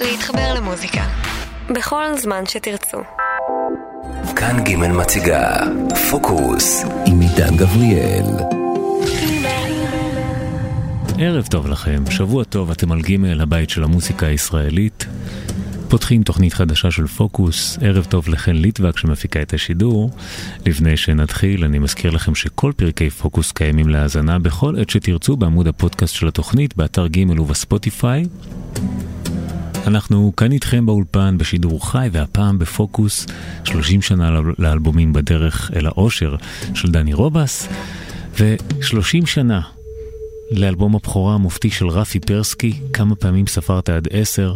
להתחבר למוזיקה בכל זמן שתרצו. כאן גימל מציגה פוקוס עם עידן גבריאל. ערב טוב לכם, שבוע טוב, אתם על גימל, הבית של המוזיקה הישראלית. פותחים תוכנית חדשה של פוקוס. ערב טוב לכן ליטבק שמפיקה את השידור. לפני שנתחיל, אני מזכיר לכם שכל פרקי פוקוס קיימים להאזנה בכל עת שתרצו בעמוד הפודקאסט של התוכנית, באתר גימל ובספוטיפיי. אנחנו כאן איתכם באולפן בשידור חי, והפעם בפוקוס 30 שנה לאלבומים בדרך אל האושר של דני רובס, ו-30 שנה לאלבום הבכורה המופתי של רפי פרסקי, כמה פעמים ספרת עד 10.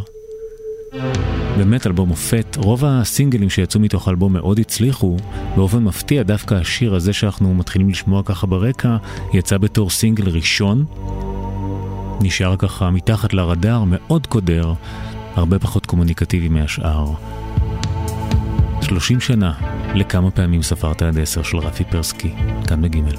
באמת אלבום מופת. רוב הסינגלים שיצאו מתוך אלבום מאוד הצליחו. באופן מפתיע דווקא השיר הזה שאנחנו מתחילים לשמוע ככה ברקע יצא בתור סינגל ראשון, נשאר ככה מתחת לרדאר, מאוד קודר, הרבה פחות קומוניקטיבי מהשאר. 30 שנה לכמה פעמים ספרת עד 10 של רפי פרסקי, כאן בגימל.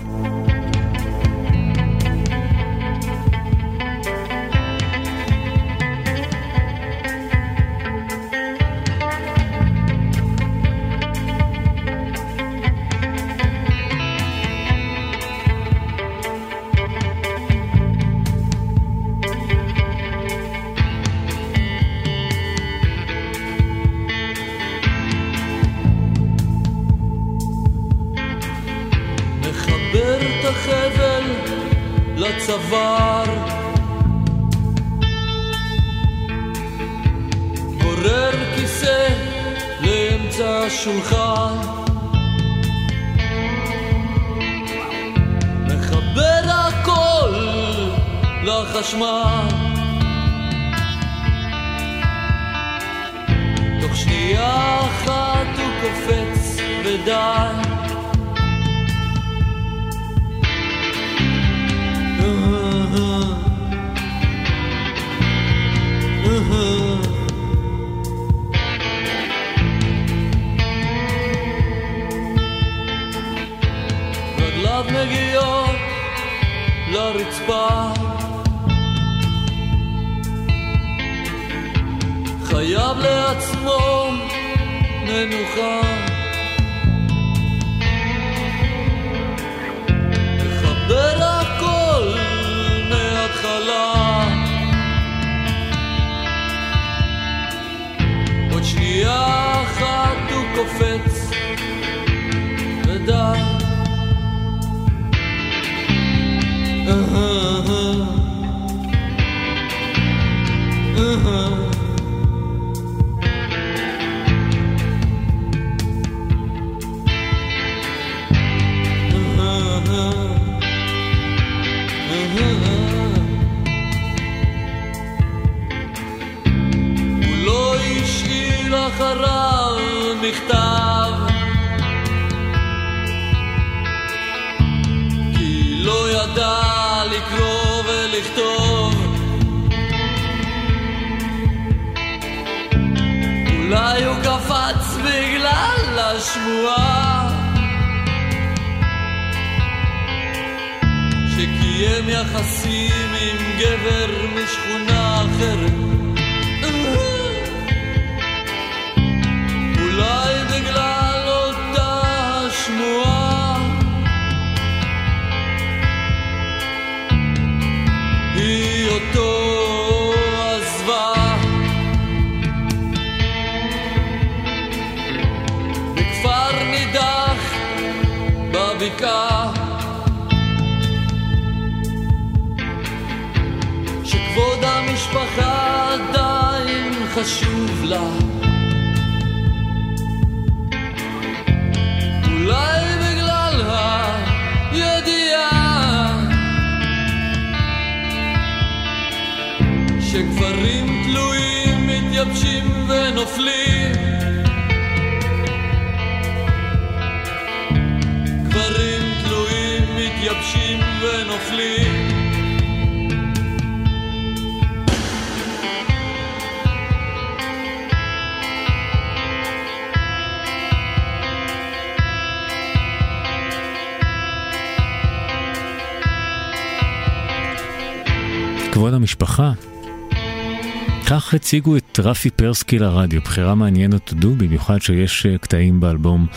כך הציגו את רפי פרסקי לרדיו, בחירה מעניינת דו, במיוחד שיש קטעים באלבום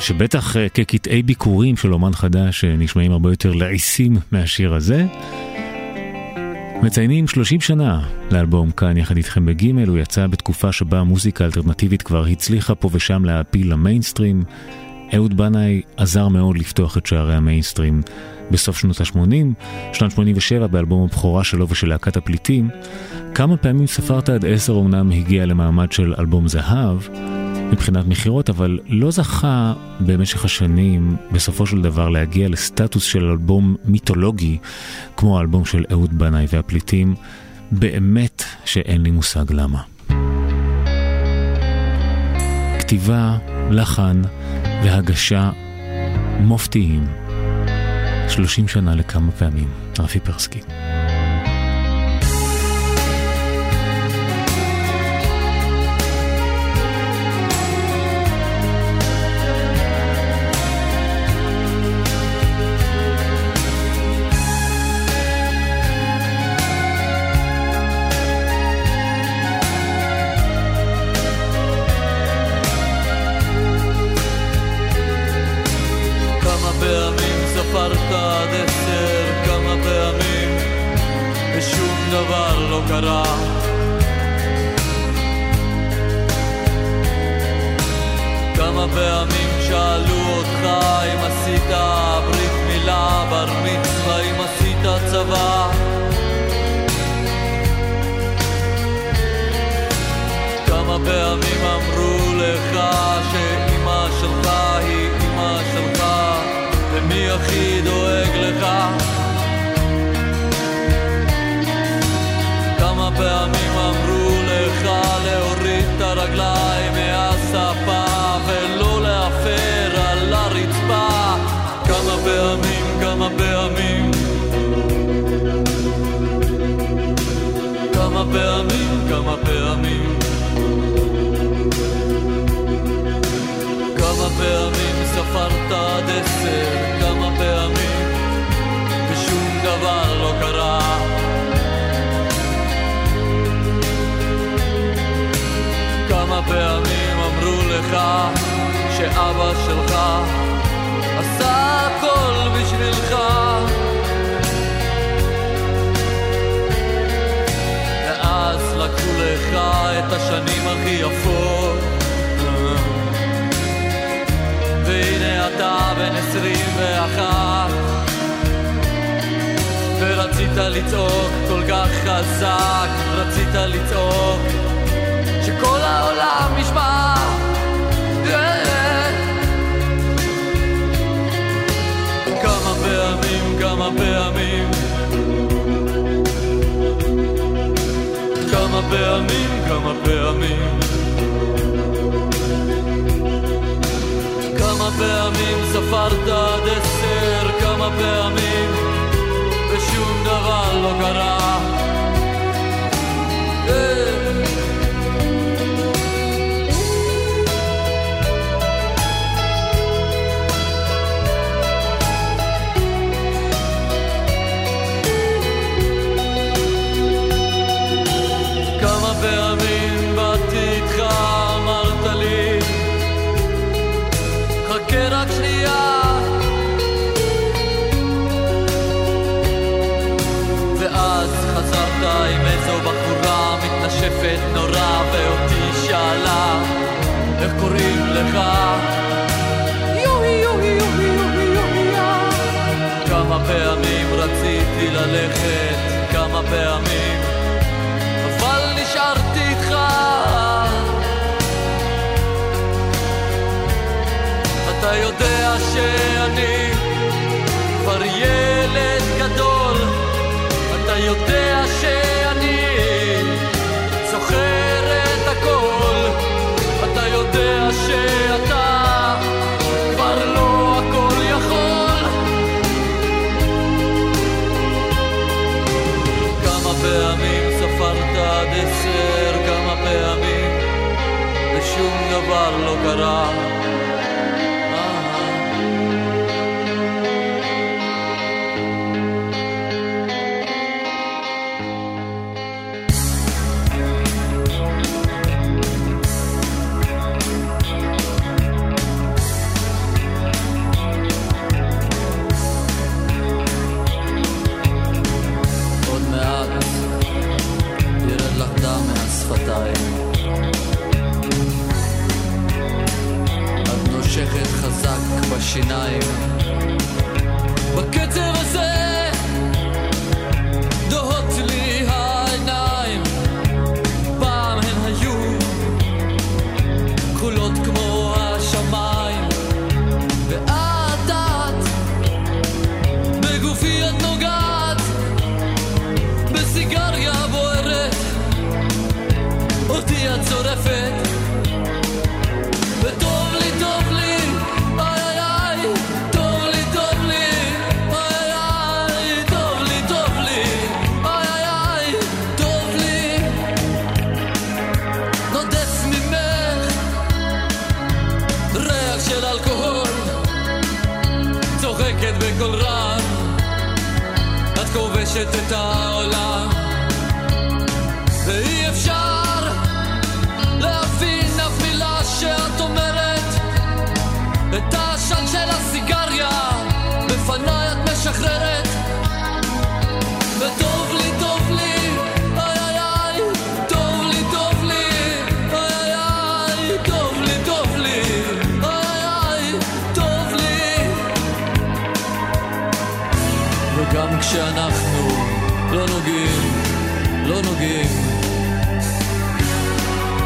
שבטח כקטעי ביקורים של אומן חדש נשמעים הרבה יותר לעיסים מהשיר הזה. מציינים 30 שנה לאלבום כאן יחד איתכם בגימל. הוא יצא בתקופה שבה המוזיקה האלטרנטיבית כבר הצליחה פה ושם להעפיל למיינסטרים. אהוד בנאי עזר מאוד לפתוח את שערי המיינסטרים בסוף שנות ה-80, שנת 87 באלבום הבכורה שלו ושל להקת הפליטים. כמה פעמים ספרת עד 10 אומנם הגיע למעמד של אלבום זהב מבחינת מחירות, אבל לא זכה במשך השנים בסופו של דבר להגיע לסטטוס של אלבום מיתולוגי כמו האלבום של אהוד בנאי והפליטים. באמת שאין לי מושג למה. כתיבה, לחן והגשה מופתיים. 30 שנה לכמה פעמים, רפי פרסקי. שאבא שלך עשה הכל בשבילך, ואז לקחו לך את השנים הכי יפות, והנה אתה בן 21 ורצית לצעוק כל כך חזק, רצית לצעוק שכל העולם נשמע. כמה פעמים, כמה פעמים, כמה פעמים, כמה פעמים, כמה פעמים ספרת עד 10, כמה פעמים ושום דבר לא קרה. שפט נורא ואותי שאלה איך קוראים לך. יו יו יו יו יו. כמה פעמים רציתי ללכת, כמה פעמים, אבל נשארתי איתך. אתה יודע שאני כבר ילד גדול, אתה יודע שאני זוכר את הכל, אתה יודע שאתה כבר לא הכל יכול. כמה פעמים ספרת עד 10, כמה פעמים ושום דבר לא קרה. מטורפת, וטוב לי, טוב לי, איי איי איי, טוב לי, טוב לי, איי איי, טוב לי, טוב לי, איי איי איי, טוב לי, נודף ממך ריח של אלכוהול, צוחקת בכל רב, את כובשת את העולם, ואי אפשר להבין אף מילה שאת אומרת. את העשן של הסיגריה בפניי את משחררת, וטוב לי, טוב לי, איי איי איי, טוב לי, טוב לי, איי איי איי, טוב לי, טוב לי, איי איי, טוב לי. וגם כשאנחנו לא נוגעים, לא נוגעים,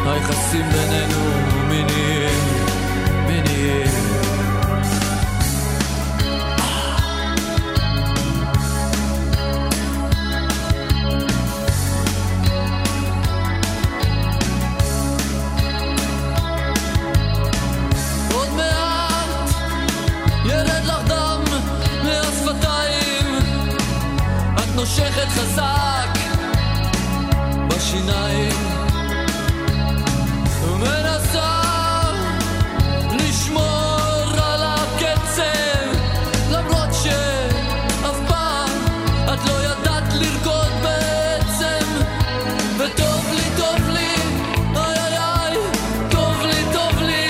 היחסים בינינו מיניים, מיניים. עוד מעט ירד לך דם מהשפתיים, את נושכת חזק בשיניים, מנסה לשמור על הקצב, למרות שאף פעם את לא ידעת לרקוד בעצם. וטוב לי, טוב לי, איי איי איי, טוב לי, טוב לי,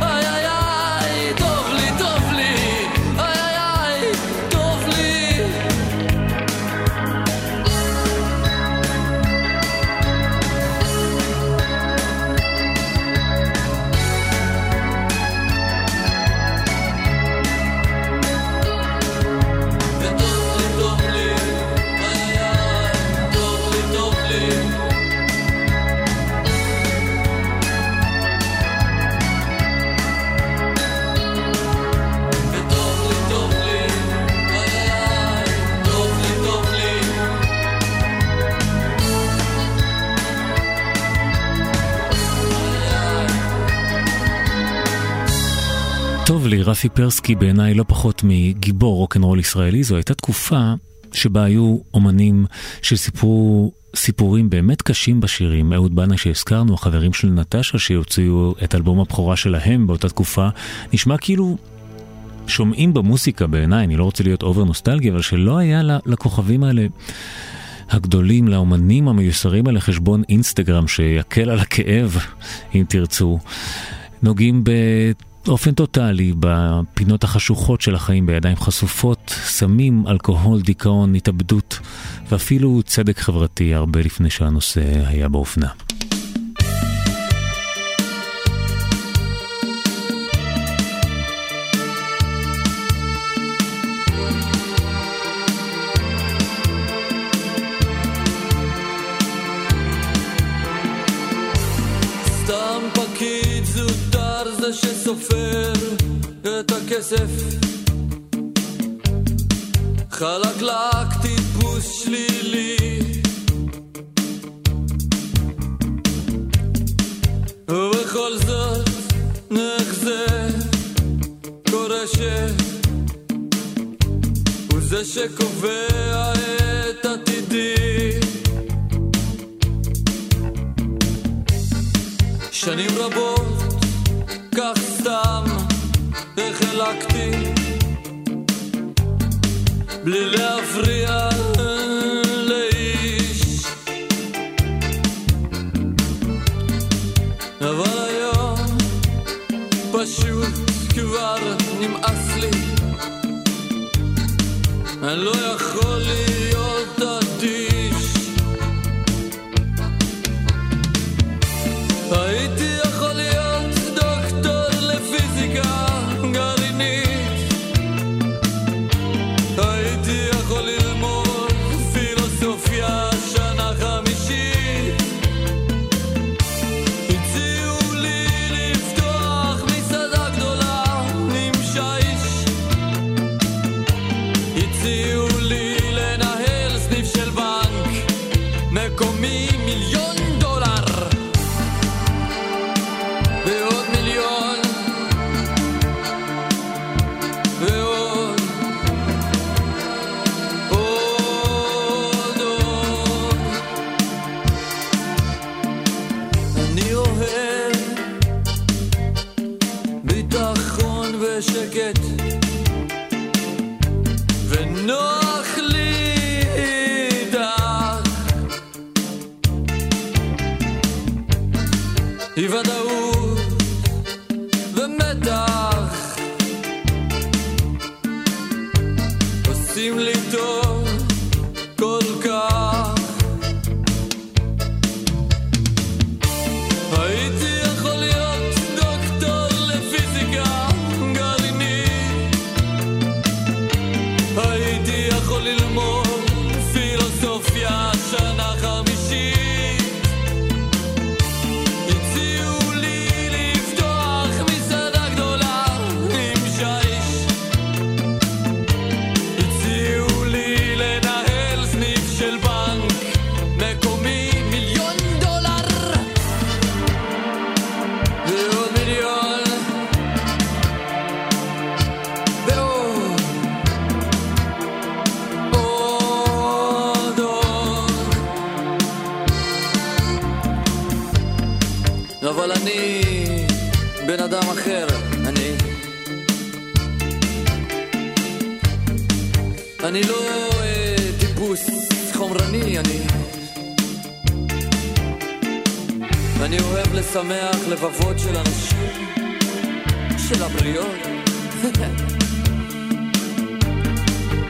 איי איי איי, טוב לי, טוב לי, איי איי איי, טוב לי. טוב לי, רפי פרסקי בעיניי לא פחות מגיבור רוקנרול ישראלי. זו הייתה תקופה שבה היו אומנים שסיפרו סיפורים באמת קשים בשירים. אהוד בנאי שהזכרנו, החברים של נטאשה שיוציאו את אלבום הבכורה שלהם באותה תקופה, נשמע כאילו שומעים במוסיקה בעיניי, אני לא רוצה להיות אובר נוסטלגי, אבל שלא היה לכוכבים האלה הגדולים, לאומנים המיוסרים על חשבון אינסטגרם שיקל על הכאב, אם תרצו. נוגעים באופן טוטלי בפינות החשוכות של החיים, בידיים חשופות, סמים, אלכוהול, דיכאון, התאבדות ואפילו צדק חברתי, הרבה לפני שהנושא היה באופנה. שסופר את הכסף, חלקלק טיפוס שלילי, ובכל זאת נחזה קורה שהוא זה שקובע את עתידי. שנים רבות כך סתם החלקתי בלי להפריע לאיש, אבל היום פשוט כבר נמאס לי, אני לא יכול להיות אדיש. הייתי יכול להיות גרעינית, הייתי יכול ללמוד פילוסופיה שנה חמישית, הציעו לי לפתוח מסעדה גדולה עם שיש, הציעו לי שנה חמישית הציעו לי לפתוח מסעדה גדולה עם שיש, הציעו לי לנהל סניף של בנק מקומי, $1,000,000 ועוד מיליון אבל אני בן אדם אחר, אני לא טיפוס חומרני, אני אוהב לשמח לבבות של אנשים, של הבריות.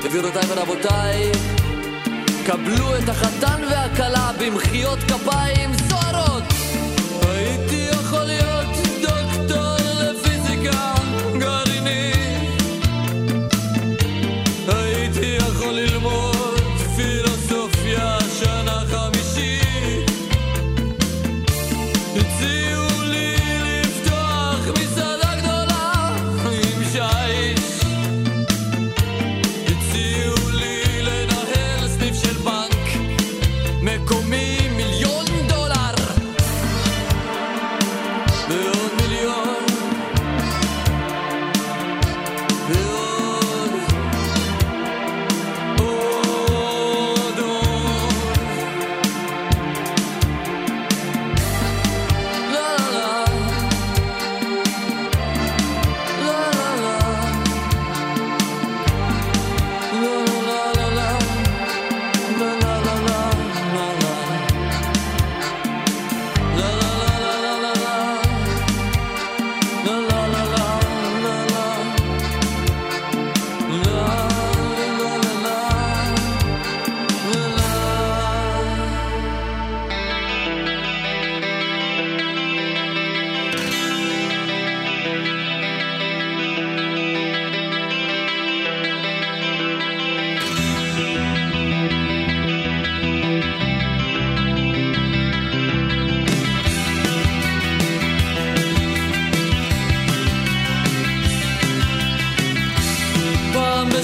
גבירותיי ורבותיי, קבלו את החתן והכלה במחיאות כפיים זוהרות. הייתי יכול להיות דוקטור לפיזיקה גרעינית, הייתי יכול ללמוד פילוסופיה שנה חמישית, הציעו לי לפתוח מסעדה גדולה עם שיש, הציעו לי לנהל סניף של בנק מקומי,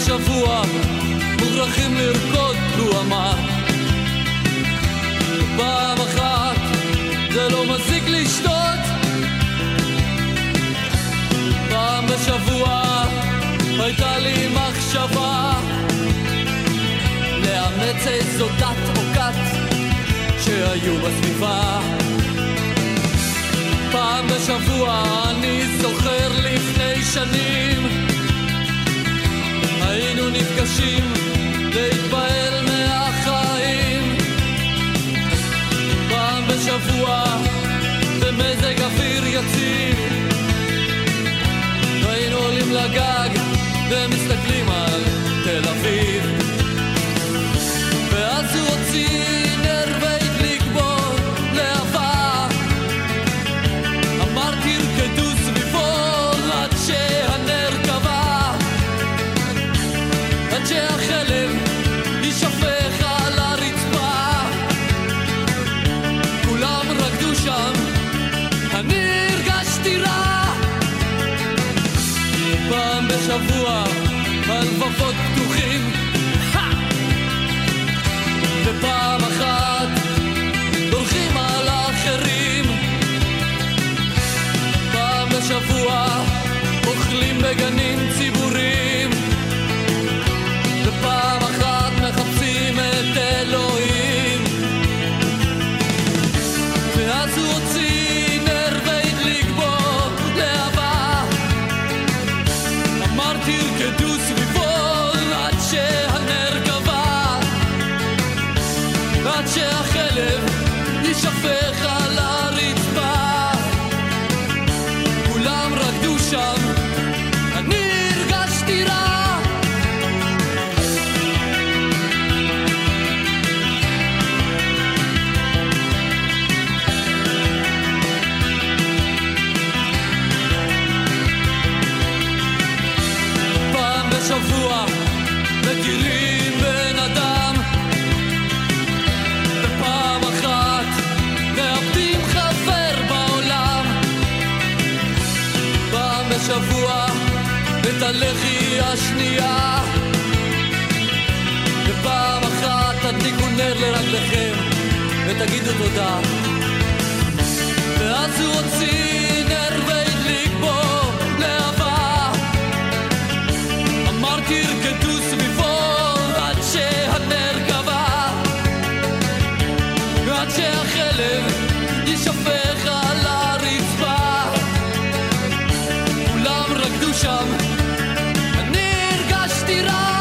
$1,000,000 בשבוע מוכרחים לרקוד, הוא אמר. פעם אחת זה לא מזיק לשתות, פעם בשבוע הייתה לי מחשבה לאמץ איזו דת או כת שהיו בסביבה. פעם בשבוע אני זוכר לפני שנים היינו נפגשים להתפעל מהחיים, פעם בשבוע במזג אוויר יציב היינו עולים לגג ומסתכלים על תל אביב, ואז הוא הוציא נר והדליק בו להבה, אמר תרקדו סביבו עד שהנר שהחלב יישפך על הרצפה, כולם רקדו שם, אני הרגשתי רע. פעם בשבוע הלבבות פתוחים, ופעם אחת דורכים על אחרים, פעם בשבוע אוכלים בגנים ציבוריים, פעם אחת מחפשים את אלוהים, ואז הוא הוציא נר והדליק בו להבה, אמר תרקדו סביבו עד שהנר גבה, עד שהחלב יישפך על הרצפה, כולם רקדו שם, אני הרגשתי רע. שבוע מכירים בן אדם את הלחי השנייה, ופעם אחת תדליקו נר לרגליכם ותגידו תודה. ואז הוא הוציא נר והדליק בו להבה, אמר תרקדו סביבו עד שהנר גבה, עד שהחלב יישפך על הרצפה. כולם רקדו שם, אני הרגשתי רע.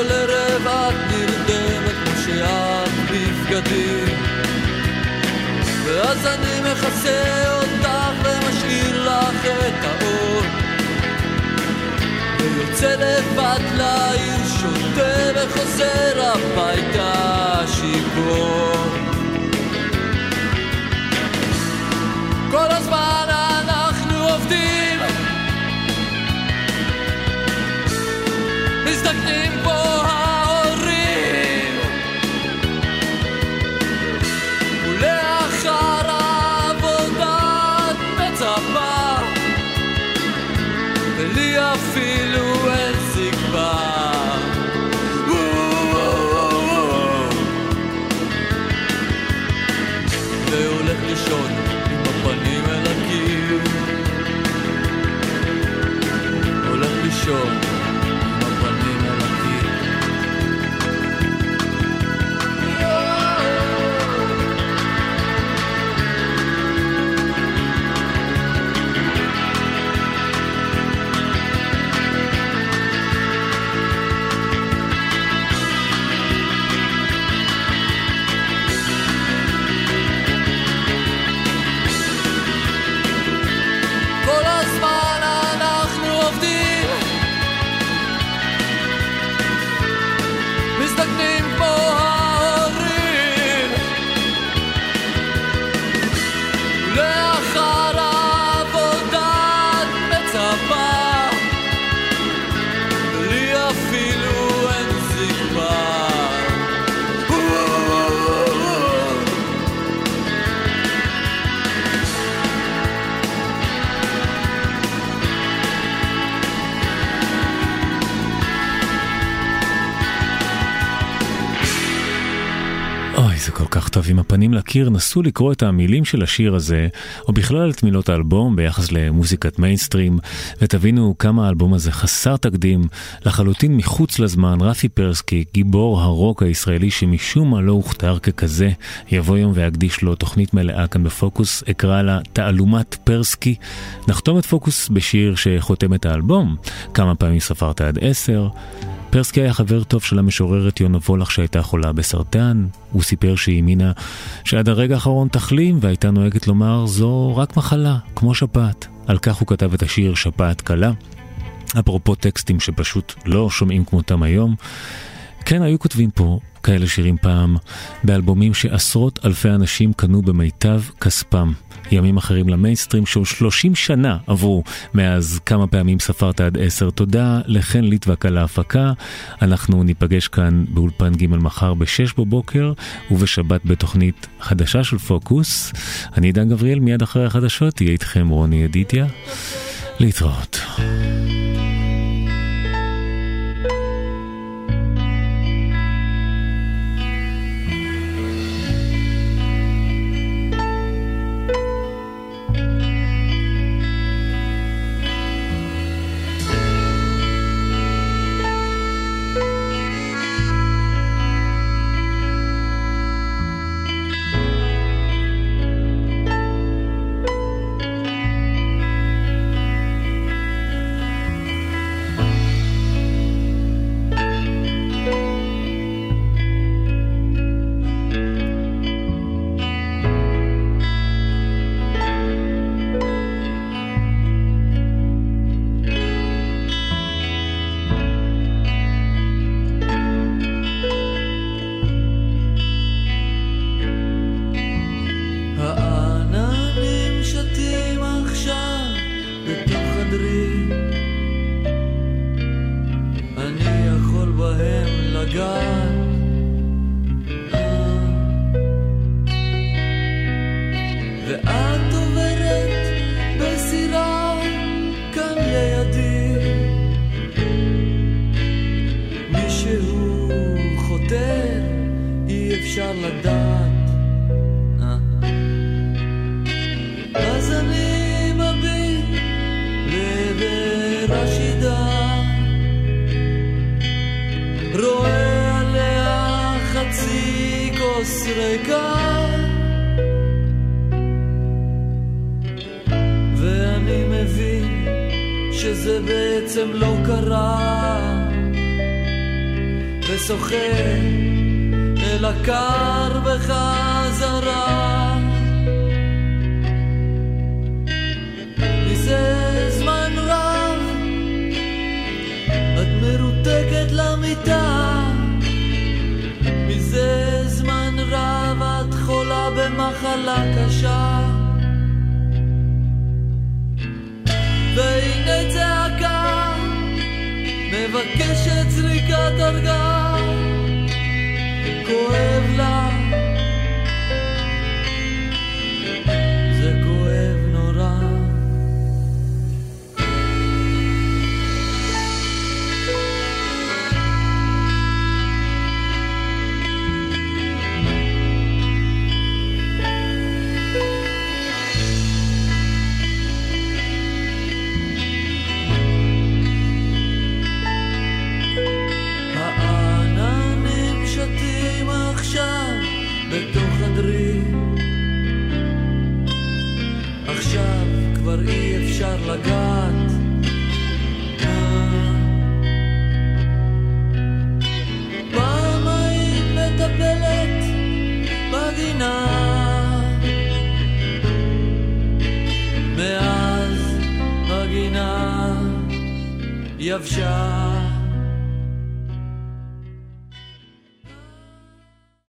כל ערב את נרדמת כמו שאת בבגדים, ואז אני מכסה אותך ומשאיר לך את האור, ויוצא לבד לעיר, שותה וחוזר הביתה שיבור. כל הזמן אנחנו עובדים, מזדקנים פה ההורים, ולאחר עבודת מצפה, ולי אפילו אין זקפה. והולך לישון עם הפנים אל הקיר, הולך לישון. זה כל כך טוב עם הפנים לקיר, נסו לקרוא את המילים של השיר הזה, או בכלל את מילות האלבום ביחס למוזיקת מיינסטרים, ותבינו כמה האלבום הזה חסר תקדים, לחלוטין מחוץ לזמן. רפי פרסקי, גיבור הרוק הישראלי שמשום מה לא הוכתר ככזה, יבוא יום ואקדיש לו תוכנית מלאה כאן בפוקוס, אקרא לה תעלומת פרסקי. נחתום את פוקוס בשיר שחותם את האלבום, כמה פעמים ספרת עד 10. פרסקי היה חבר טוב של המשוררת יונה וולך שהייתה חולה בסרטן. הוא סיפר שהיא האמינה שעד הרגע האחרון תחלים, והייתה נוהגת לומר זו רק מחלה, כמו שפעת. על כך הוא כתב את השיר שפעת קלה. אפרופו טקסטים שפשוט לא שומעים כמותם היום, כן היו כותבים פה כאלה שירים פעם, באלבומים שעשרות אלפי אנשים קנו במיטב כספם. ימים אחרים למיינסטרים שהוא 30 שנה עברו מאז כמה פעמים ספרת עד 10. תודה לכן ליטבק על ההפקה. אנחנו ניפגש כאן באולפן גימל מחר ב6 בבוקר, ובשבת בתוכנית חדשה של פוקוס. אני עידן גבריאל, מיד אחרי החדשות תהיה איתכם רוני עדיתיה. להתראות. Of joy.